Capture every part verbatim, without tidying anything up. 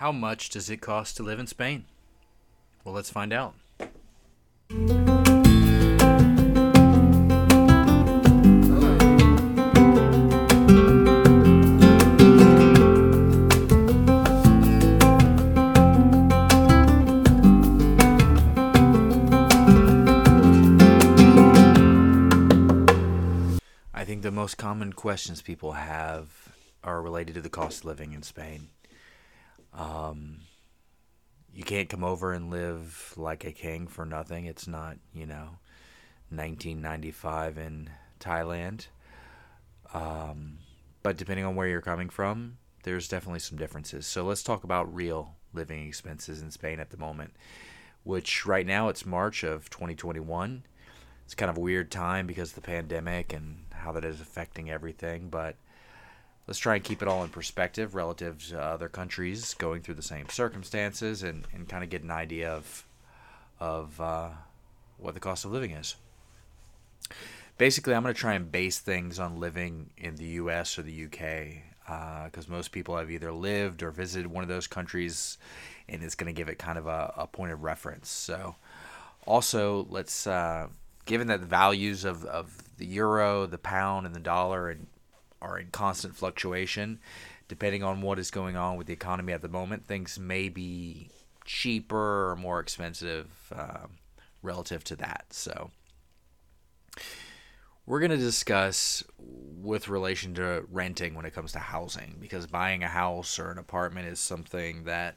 How much does it cost to live in Spain? Well, let's find out. I think the most common questions people have are related to the cost of living in Spain. Um, you can't come over and live like a king for nothing. It's not, you know, nineteen ninety-five in Thailand. Um, but depending on where you're coming from, there's definitely some differences. So let's talk about real living expenses in Spain at the moment, which right now it's March of twenty twenty-one. It's kind of a weird time because of the pandemic and how that is affecting everything, but let's try and keep it all in perspective relative to other countries going through the same circumstances and, and kind of get an idea of of uh, what the cost of living is. Basically, I'm going to try and base things on living in the U S or the U K because uh, most people have either lived or visited one of those countries, and it's going to give it kind of a, a point of reference. So also, let's uh, given that the values of, of the euro, the pound, and the dollar and are in constant fluctuation, depending on what is going on with the economy at the moment, things may be cheaper or more expensive um, relative to that. So we're going to discuss with relation to renting when it comes to housing, because buying a house or an apartment is something that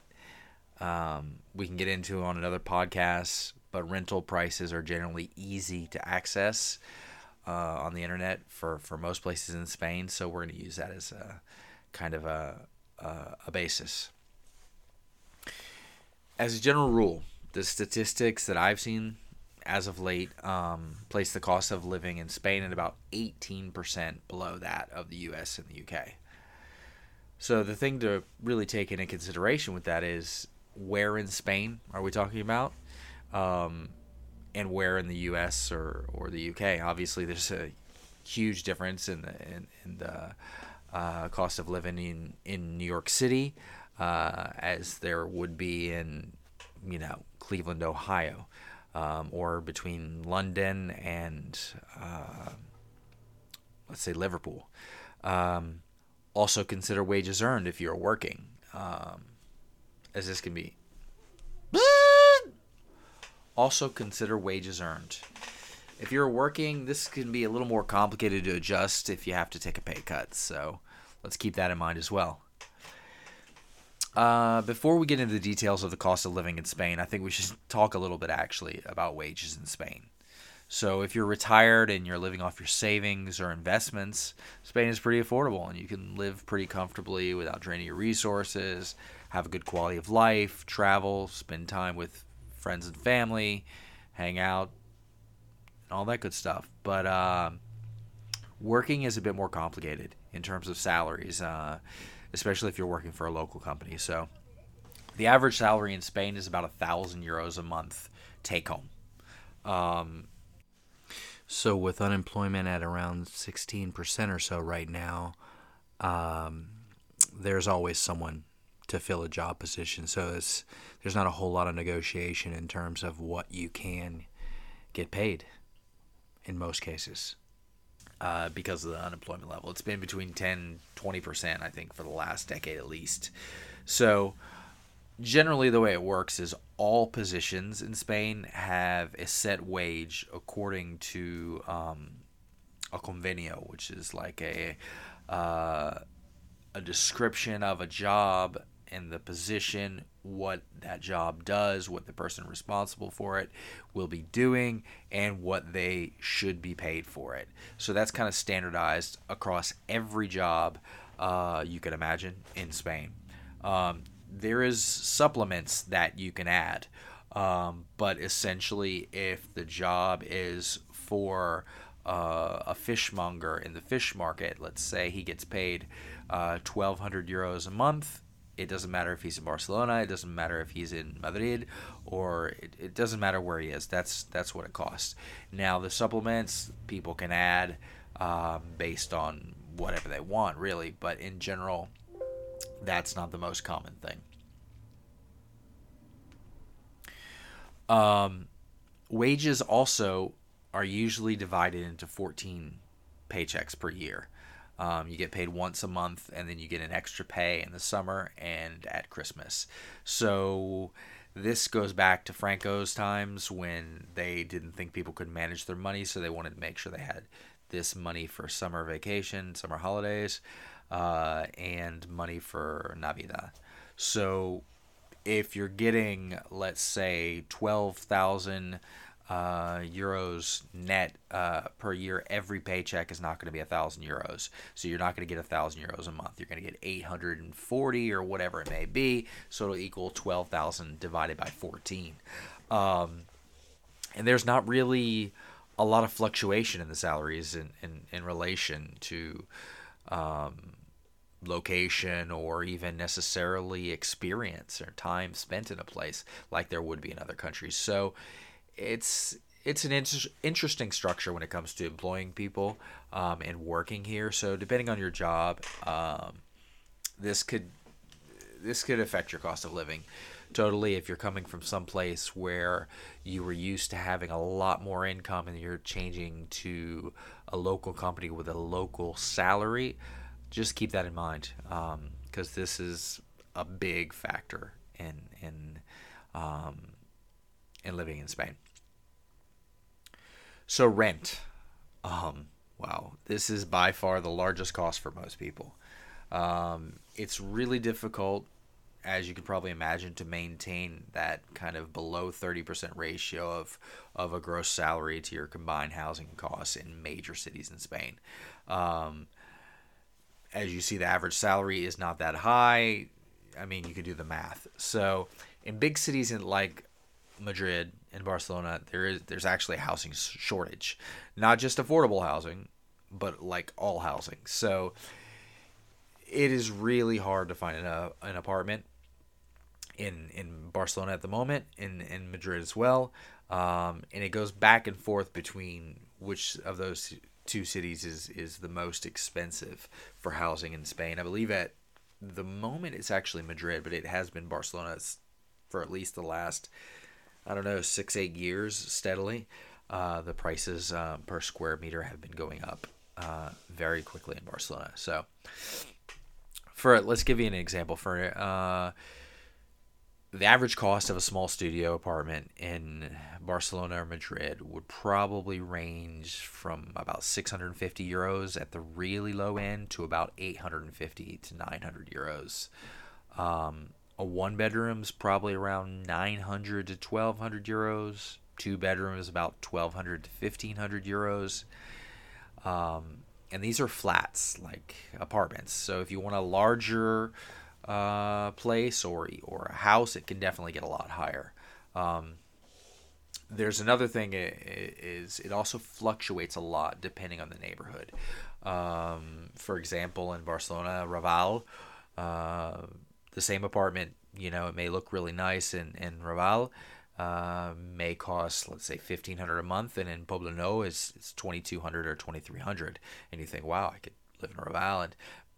um, we can get into on another podcast, but rental prices are generally easy to access Uh, on the internet for, for most places in Spain, so we're going to use that as a kind of a, a a basis. As a general rule, the statistics that I've seen as of late um, place the cost of living in Spain at about eighteen percent below that of the U S and the U K. So the thing to really take into consideration with that is where in Spain are we talking about? Um, And where in the U S or, or the U K? Obviously, there's a huge difference in the in, in the uh, cost of living in, in New York City, uh, as there would be in, you know, Cleveland, Ohio, um, or between London and uh, let's say Liverpool. Um, also, consider wages earned if you're working, um, as this can be. Also consider wages earned. If you're working, this can be a little more complicated to adjust if you have to take a pay cut. So let's keep that in mind as well. Uh, before we get into the details of the cost of living in Spain, I think we should talk a little bit actually about wages in Spain. So if you're retired and you're living off your savings or investments, Spain is pretty affordable and you can live pretty comfortably without draining your resources, have a good quality of life, travel, spend time with friends and family, hang out, and all that good stuff. But uh, working is a bit more complicated in terms of salaries, uh, especially if you're working for a local company. So the average salary in Spain is about one thousand euros a month take home. Um, so with unemployment at around sixteen percent or so right now, um, there's always someone to fill a job position. So it's, there's not a whole lot of negotiation in terms of what you can get paid in most cases uh, because of the unemployment level. It's been between ten, twenty percent, I think, for the last decade at least. So generally the way it works is all positions in Spain have a set wage according to um, a convenio, which is like a uh, a description of a job and the position, what that job does, what the person responsible for it will be doing, and what they should be paid for it. So that's kind of standardized across every job uh, you could imagine in Spain. Um, there is supplements that you can add, um, but essentially if the job is for uh, a fishmonger in the fish market, let's say he gets paid uh, twelve hundred euros a month, it doesn't matter if he's in Barcelona, it doesn't matter if he's in Madrid, or it, it doesn't matter where he is. That's that's what it costs. Now, the supplements people can add um, based on whatever they want, really, but in general, that's not the most common thing. Um, wages also are usually divided into fourteen paychecks per year. Um, you get paid once a month, and then you get an extra pay in the summer and at Christmas. So this goes back to Franco's times when they didn't think people could manage their money, so they wanted to make sure they had this money for summer vacation, summer holidays, uh, and money for Navidad. So if you're getting, let's say, twelve thousand uh, euros net uh, per year, every paycheck is not going to be one thousand euros. So you're not going to get one thousand euros a month. You're going to get eight hundred forty or whatever it may be. So it'll equal twelve thousand divided by fourteen. Um, and there's not really a lot of fluctuation in the salaries in, in, in relation to um, location or even necessarily experience or time spent in a place like there would be in other countries. So it's it's an inter- interesting structure when it comes to employing people um, and working here. So depending on your job, um, this could this could affect your cost of living. Totally, if you're coming from some place where you were used to having a lot more income and you're changing to a local company with a local salary, just keep that in mind, um, because this is a big factor in in um, in living in Spain. So rent, um, wow, this is by far the largest cost for most people. Um, it's really difficult, as you can probably imagine, to maintain that kind of below thirty percent ratio of of a gross salary to your combined housing costs in major cities in Spain. Um, as you see, the average salary is not that high. I mean, you could do the math. So in big cities in, like Madrid and Barcelona, there is there's actually a housing shortage, not just affordable housing, but like all housing. So it is really hard to find an, an apartment in in Barcelona at the moment, in, in Madrid as well. Um, and it goes back and forth between which of those two cities is, is the most expensive for housing in Spain. I believe at the moment it's actually Madrid, but it has been Barcelona for at least the last, I don't know, six, eight years steadily. Uh, the prices uh, per square meter have been going up uh, very quickly in Barcelona. So for, let's give you an example. For uh, the average cost of a small studio apartment in Barcelona or Madrid would probably range from about six hundred fifty euros at the really low end to about eight hundred fifty to nine hundred euros. Um, a one bedroom is probably around nine hundred to twelve hundred euros. Two bedroom is about twelve hundred to fifteen hundred euros. Um, And these are flats, like apartments. So if you want a larger uh, place or or a house, it can definitely get a lot higher. Um, there's another thing is it also fluctuates a lot depending on the neighborhood. Um, for example, in Barcelona, Raval, uh, the same apartment, you know, it may look really nice in, in Raval, Uh, may cost, let's say, fifteen hundred a month, and in Poblenou no, it's, it's twenty-two hundred or twenty-three hundred, and you think, wow, I could live in Raval,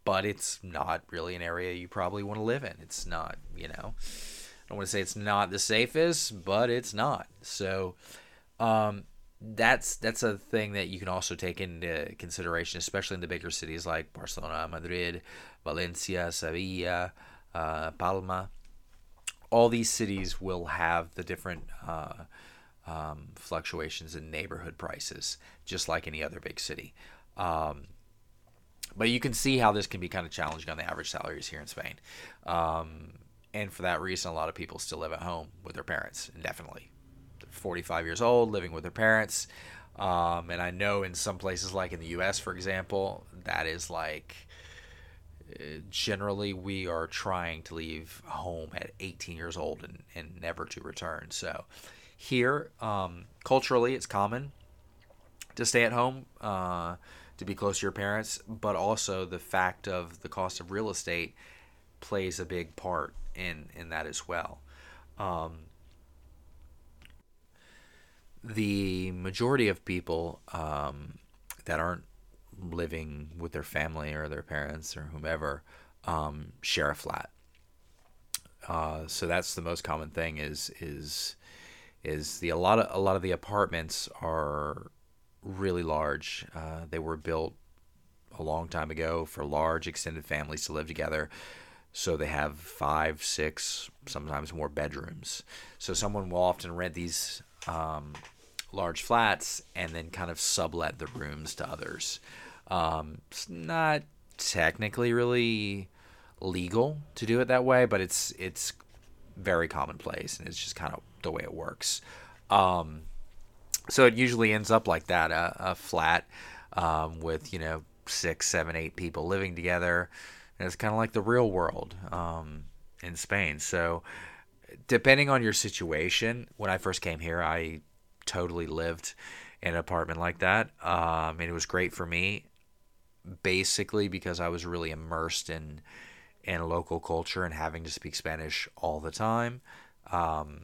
but it's not really an area you probably want to live in. It's not, you know, I don't want to say it's not the safest, but it's not. So um, that's that's a thing that you can also take into consideration, especially in the bigger cities like Barcelona, Madrid, Valencia, Sevilla, uh, Palma. All these cities will have the different uh, um, fluctuations in neighborhood prices, just like any other big city. Um, but you can see how this can be kind of challenging on the average salaries here in Spain. Um, and for that reason, a lot of people still live at home with their parents indefinitely. They're forty-five years old, living with their parents. Um, and I know in some places, like in the U S, for example, that is like... generally we are trying to leave home at eighteen years old and, and never to return. So here, um, culturally, it's common to stay at home, uh, to be close to your parents, but also the fact of the cost of real estate plays a big part in, in that as well. Um, the majority of people um, that aren't living with their family or their parents or whomever um, share a flat. Uh, so that's the most common thing is is is the a lot of a lot of the apartments are really large. Uh, they were built a long time ago for large extended families to live together. So they have five, six, sometimes more bedrooms. So someone will often rent these um, large flats and then kind of sublet the rooms to others. Um, it's not technically really legal to do it that way, but it's it's very commonplace, and it's just kind of the way it works. Um, so it usually ends up like that, a, a flat um, with, you know, six, seven, eight people living together. And it's kind of like the real world um, in Spain. So depending on your situation, when I first came here, I totally lived in an apartment like that. Um, and it was great for me, basically because I was really immersed in, in local culture and having to speak Spanish all the time. Um,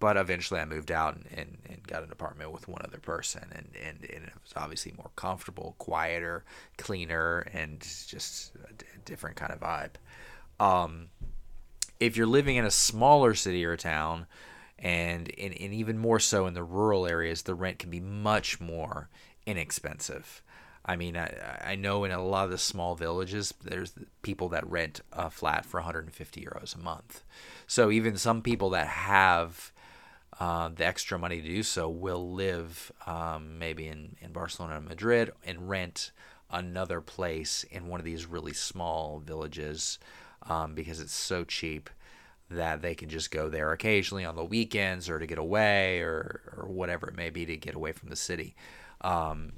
but eventually I moved out and, and, and got an apartment with one other person. And, and, and it was obviously more comfortable, quieter, cleaner, and just a d- different kind of vibe. Um, if you're living in a smaller city or town, and, and, and even more so in the rural areas, the rent can be much more inexpensive. I mean, I, I know in a lot of the small villages, there's people that rent a flat for one hundred fifty euros a month. So even some people that have uh, the extra money to do so will live um, maybe in, in Barcelona and Madrid and rent another place in one of these really small villages um, because it's so cheap that they can just go there occasionally on the weekends or to get away or, or whatever it may be to get away from the city. Um,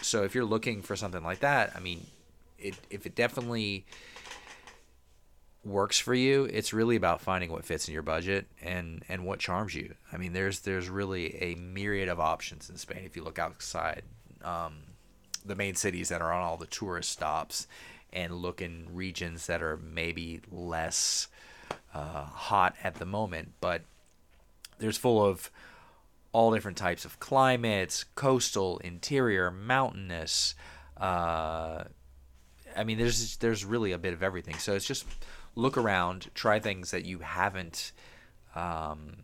so if you're looking for something like that, I mean, it, if it definitely works for you, it's really about finding what fits in your budget and, and what charms you. I mean, there's there's really a myriad of options in Spain if you look outside um, the main cities that are on all the tourist stops and look in regions that are maybe less Uh, hot at the moment, but there's full of all different types of climates, coastal, interior, mountainous. Uh, I mean, there's there's really a bit of everything. So it's just look around, try things that you haven't um,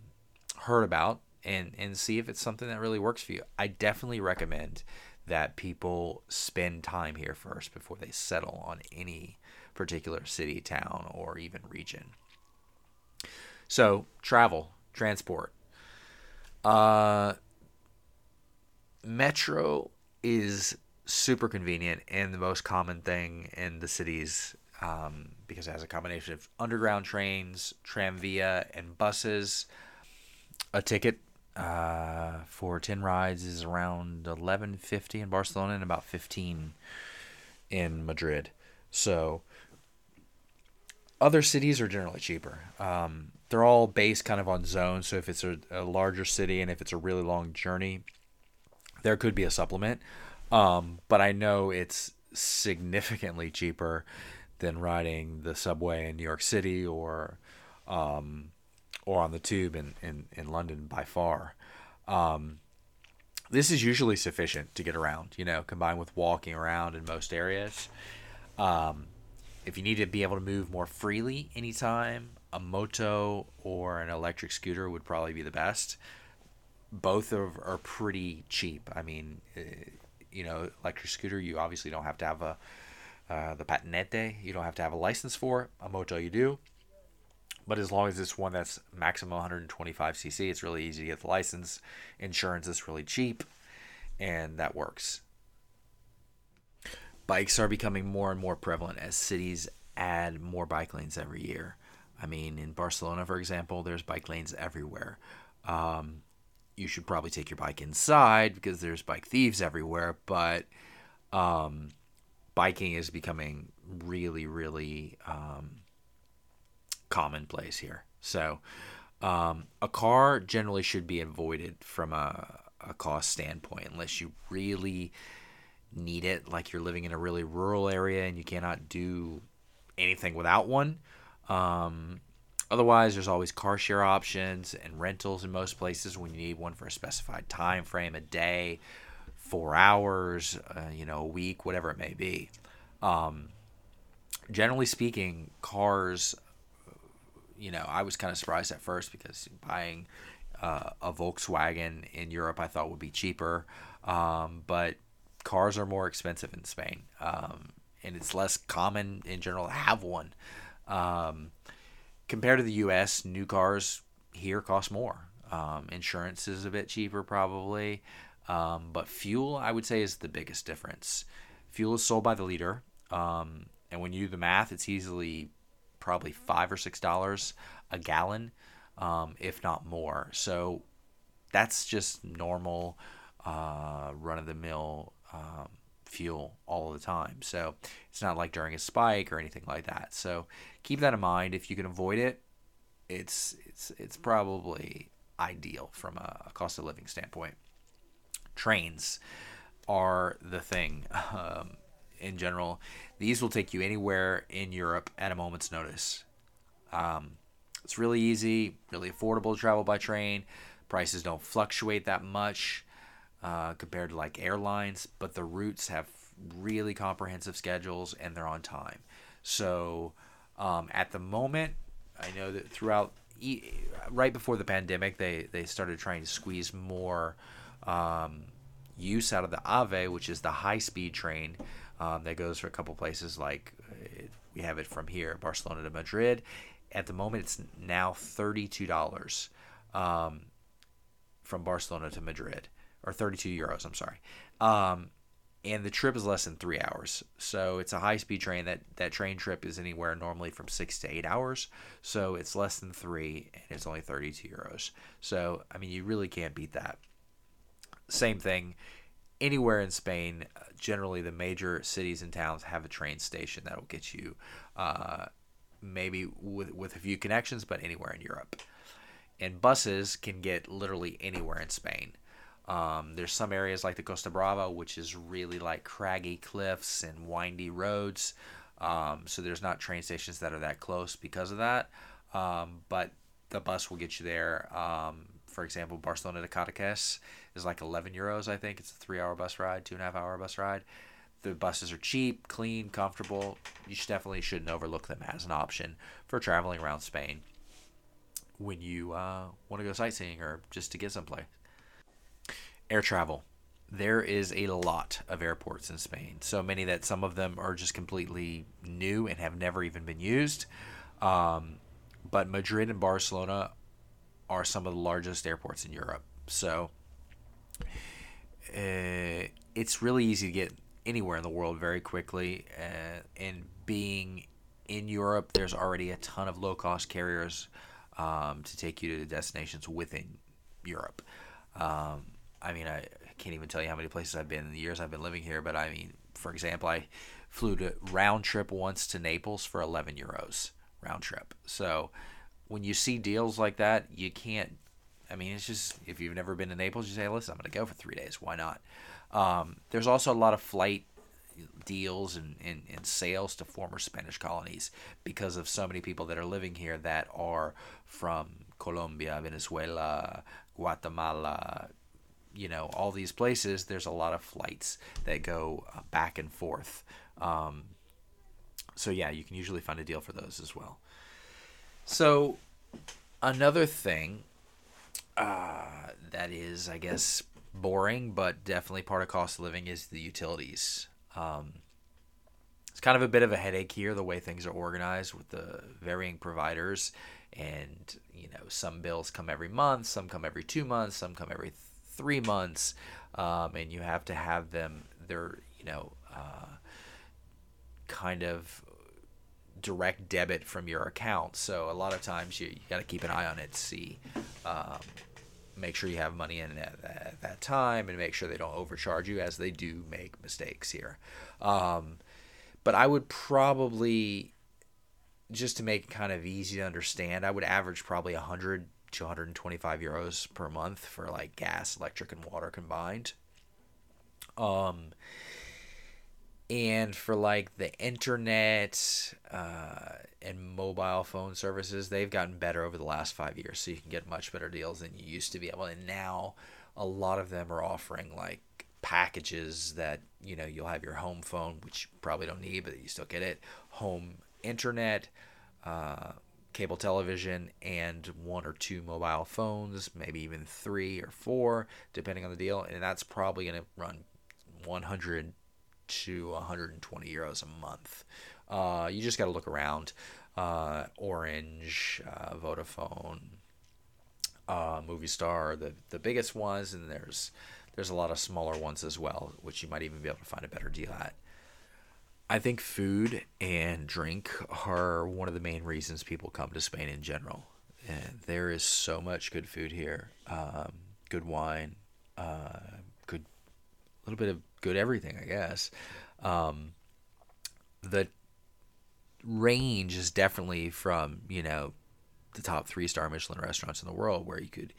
heard about, and, and see if it's something that really works for you. I definitely recommend that people spend time here first before they settle on any particular city, town, or even region. So travel, transport. Uh, metro is super convenient and the most common thing in the cities um, because it has a combination of underground trains, tranvia, and buses. A ticket uh, for ten rides is around eleven fifty in Barcelona and about fifteen in Madrid. So other cities are generally cheaper. Um, they're all based kind of on zones. So if it's a, a larger city and if it's a really long journey, there could be a supplement. Um, but I know it's significantly cheaper than riding the subway in New York City or um, or on the tube in, in, in London by far. Um, this is usually sufficient to get around, you know, combined with walking around in most areas. Um, if you need to be able to move more freely anytime, a moto or an electric scooter would probably be the best. Both are, are pretty cheap. I mean, you know, electric scooter, you obviously don't have to have a uh, the patinete. You don't have to have a license for. A moto you do. But as long as it's one that's maximum one hundred twenty-five c c, it's really easy to get the license. Insurance is really cheap, and that works. Bikes are becoming more and more prevalent as cities add more bike lanes every year. I mean, in Barcelona, for example, there's bike lanes everywhere. Um, you should probably take your bike inside because there's bike thieves everywhere, but um, biking is becoming really, really um, commonplace here. So um, a car generally should be avoided from a, a cost standpoint unless you really need it, like you're living in a really rural area and you cannot do anything without one. Um, otherwise, there's always car share options and rentals in most places when you need one for a specified time frame, a day, four hours, uh, you know, a week, whatever it may be. Um, generally speaking, cars, you know, I was kind of surprised at first because buying uh, a Volkswagen in Europe, I thought would be cheaper. Um, but cars are more expensive in Spain. Um, and it's less common in general to have one. Um, compared to the U S, new cars here cost more. Um, insurance is a bit cheaper probably. Um, but fuel, I would say, is the biggest difference. Fuel is sold by the liter. Um, and when you do the math, it's easily probably five or six dollars a gallon, um, if not more. So that's just normal, uh, run-of-the-mill um, fuel all the time. So it's not like during a spike or anything like that. So keep that in mind. If you can avoid it, it's it's it's probably ideal from a, a cost of living standpoint. Trains are the thing. Um, in general, these will take you anywhere in Europe at a moment's notice. Um, it's really easy, really affordable to travel by train. Prices don't fluctuate that much uh, compared to like airlines, but the routes have really comprehensive schedules and they're on time. So um, at the moment, I know that throughout, right before the pandemic, they, they started trying to squeeze more um, use out of the Ave, which is the high-speed train. Um, that goes for a couple places, like it, we have it from here, Barcelona to Madrid. At the moment, it's now thirty-two dollars um, from Barcelona to Madrid, or thirty-two euros, I'm sorry. Um, and the trip is less than three hours. So it's a high-speed train. That, that train trip is anywhere normally from six to eight hours. So it's less than three, and it's only thirty-two euros. So, I mean, you really can't beat that. Same thing. Anywhere in Spain, generally the major cities and towns have a train station that will get you uh, maybe with, with a few connections, but anywhere in Europe. And buses can get literally anywhere in Spain. Um, there's some areas like the Costa Brava, which is really like craggy cliffs and windy roads. Um, so there's not train stations that are that close because of that. Um, but the bus will get you there. Um, For example, Barcelona to Cadaqués is like eleven euros, I think. It's a three-hour bus ride, two-and-a-half-hour bus ride. The buses are cheap, clean, comfortable. You should definitely shouldn't overlook them as an option for traveling around Spain when you uh, want to go sightseeing or just to get someplace. Air travel. There is a lot of airports in Spain, so many that some of them are just completely new and have never even been used. Um, but Madrid and Barcelona are some of the largest airports in Europe. So uh, it's really easy to get anywhere in the world very quickly. Uh, and being in Europe, there's already a ton of low-cost carriers um, to take you to the destinations within Europe. Um, I mean, I can't even tell you how many places I've been in the years I've been living here. But I mean, for example, I flew to round trip once to Naples for eleven euros round trip. So when you see deals like that, you can't, I mean, it's just, if you've never been to Naples, you say, listen, I'm going to go for three days. Why not? Um, there's also a lot of flight deals and, and, and sales to former Spanish colonies because of so many people that are living here that are from Colombia, Venezuela, Guatemala, you know, all these places. There's a lot of flights that go back and forth. Um, so, yeah, you can usually find a deal for those as well. So another thing uh, that is, I guess, boring, but definitely part of cost of living is the utilities. Um, it's kind of a bit of a headache here, the way things are organized with the varying providers. And, you know, some bills come every month, some come every two months, some come every th- three months. Um, and you have to have them, they're, you know, uh, kind of direct debit from your account. So a lot of times you, you got to keep an eye on it, see, um, make sure you have money in at, at that time and make sure they don't overcharge you, as they do make mistakes here. Um, but I would probably, just to make it kind of easy to understand, I would average probably one hundred to one hundred twenty-five euros per month for like gas, electric, and water combined. Um, And for like the internet uh, and mobile phone services, they've gotten better over the last five years. So you can get much better deals than you used to be able. And now a lot of them are offering like packages that, you know, you'll have your home phone, which you probably don't need, but you still get it. Home internet, uh, cable television, and one or two mobile phones, maybe even three or four, depending on the deal. And that's probably going to run one hundred to one hundred twenty euros a month. Uh, you just got to look around. Uh, Orange, uh, Vodafone, uh, Movistar, the, the biggest ones, and there's there's a lot of smaller ones as well, which you might even be able to find a better deal at. I think food and drink are one of the main reasons people come to Spain in general. And there is so much good food here, um, good wine, uh, good a little bit of good everything, I guess. Um, the range is definitely from, you know, the top three-star Michelin restaurants in the world, where you could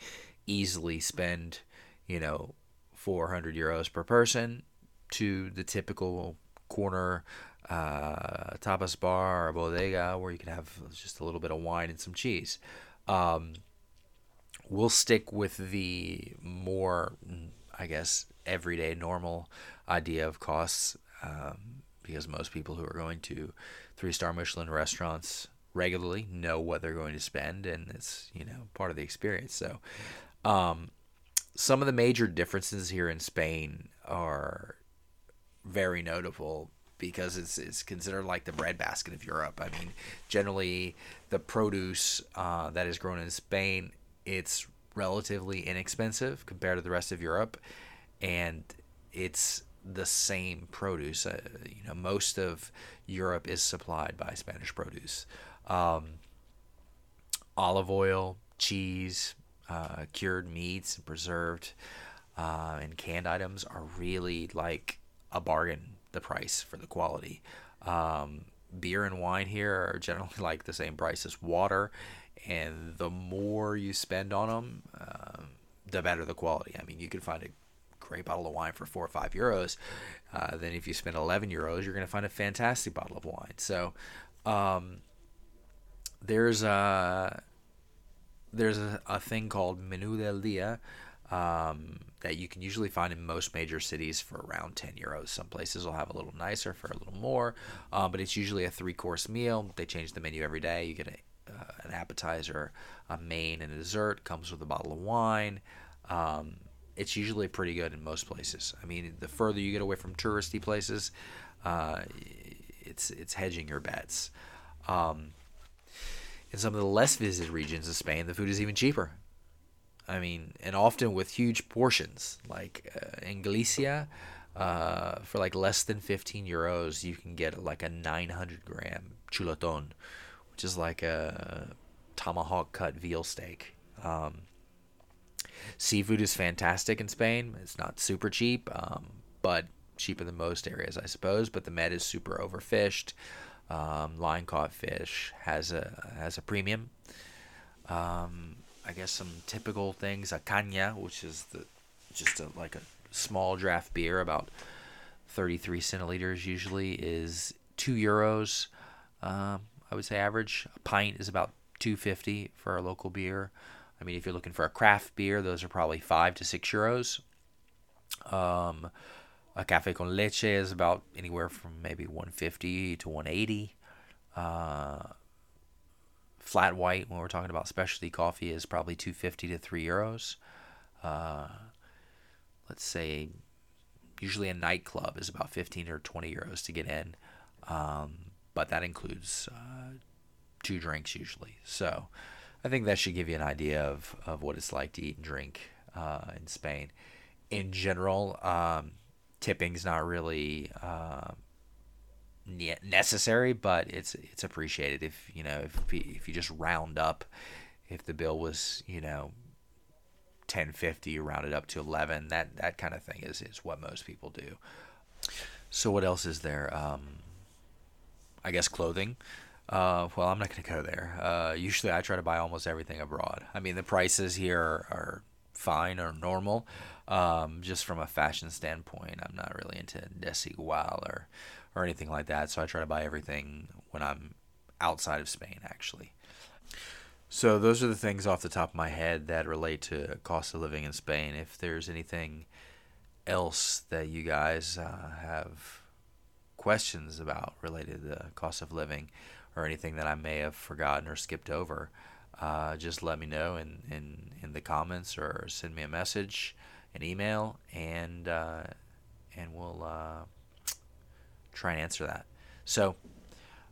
easily spend, you know, four hundred euros per person, to the typical corner uh tapas bar or bodega, where you can have just a little bit of wine and some cheese. Um we'll stick with the more, I guess, everyday normal idea of costs, um because most people who are going to three-star Michelin restaurants regularly know what they're going to spend, and it's, you know, part of the experience. So um some of the major differences here in Spain are very notable, because it's it's considered like the breadbasket of Europe. I mean, generally the produce uh, that is grown in Spain, it's relatively inexpensive compared to the rest of Europe, and it's the same produce. Uh, you know, most of Europe is supplied by Spanish produce, um, olive oil, cheese, uh, cured meats, and preserved uh, and canned items are really like a bargain, the price for the quality. Um, beer and wine here are generally like the same price as water, and the more you spend on them, uh, the better the quality. I mean, you can find a great bottle of wine for four or five euros. Uh, then if you spend eleven euros, you're going to find a fantastic bottle of wine. So um, there's a there's a, a thing called Menú del Día, Um, that you can usually find in most major cities for around ten euros. Some places will have a little nicer for a little more, uh, but it's usually a three-course meal. They change the menu every day. You get a, uh, an appetizer, a main, and a dessert. Comes with a bottle of wine. Um, it's usually pretty good in most places. I mean, the further you get away from touristy places, uh, it's it's hedging your bets. Um, in some of the less visited regions of Spain, the food is even cheaper. I mean, and often with huge portions, like uh, in Galicia, uh, for like less than fifteen euros, you can get like a nine hundred gram chuletón, which is like a tomahawk cut veal steak. Um, seafood is fantastic in Spain. It's not super cheap, um, but cheaper than most areas, I suppose. But the Med is super overfished. Um, line caught fish has a has a premium. Um, I guess some typical things, a caña, which is the just a, like a small draft beer, about thirty-three centiliters usually, is two euros, um, I would say average. A pint is about two fifty for a local beer. I mean, if you're looking for a craft beer, those are probably five to six euros. Um, a café con leche is about anywhere from maybe one fifty to one eighty. Uh Flat white, when we're talking about specialty coffee, is probably two fifty to three euros. Uh, let's say usually a nightclub is about fifteen or twenty euros to get in, um, but that includes uh, two drinks usually. So I think that should give you an idea of, of what it's like to eat and drink uh, in Spain. In general, um, tipping's not really Uh, necessary, but it's it's appreciated. If you know, if if you just round up, if the bill was, you know, ten fifty, you round it up to eleven. That that kind of thing is is what most people do. So what else is there? Um, I guess clothing. Uh, well, I'm not going to go there. Uh, usually, I try to buy almost everything abroad. I mean, the prices here are, are fine or normal. Um, just from a fashion standpoint, I'm not really into Desigual or or anything like that, so I try to buy everything when I'm outside of Spain, actually. So those are the things off the top of my head that relate to cost of living in Spain. If there's anything else that you guys uh, have questions about related to the cost of living, or anything that I may have forgotten or skipped over, uh, just let me know in, in, in the comments, or send me a message, an email, and uh, and we'll uh, try and answer that. So,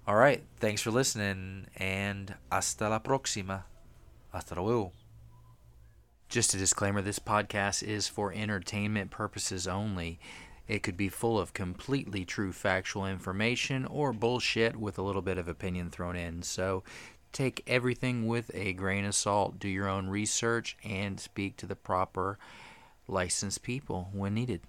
all right, thanks for listening, and hasta la próxima. Hasta luego. Just a disclaimer, this podcast is for entertainment purposes only. It could be full of completely true factual information or bullshit with a little bit of opinion thrown in. So take everything with a grain of salt. Do your own research and speak to the proper licensed people when needed.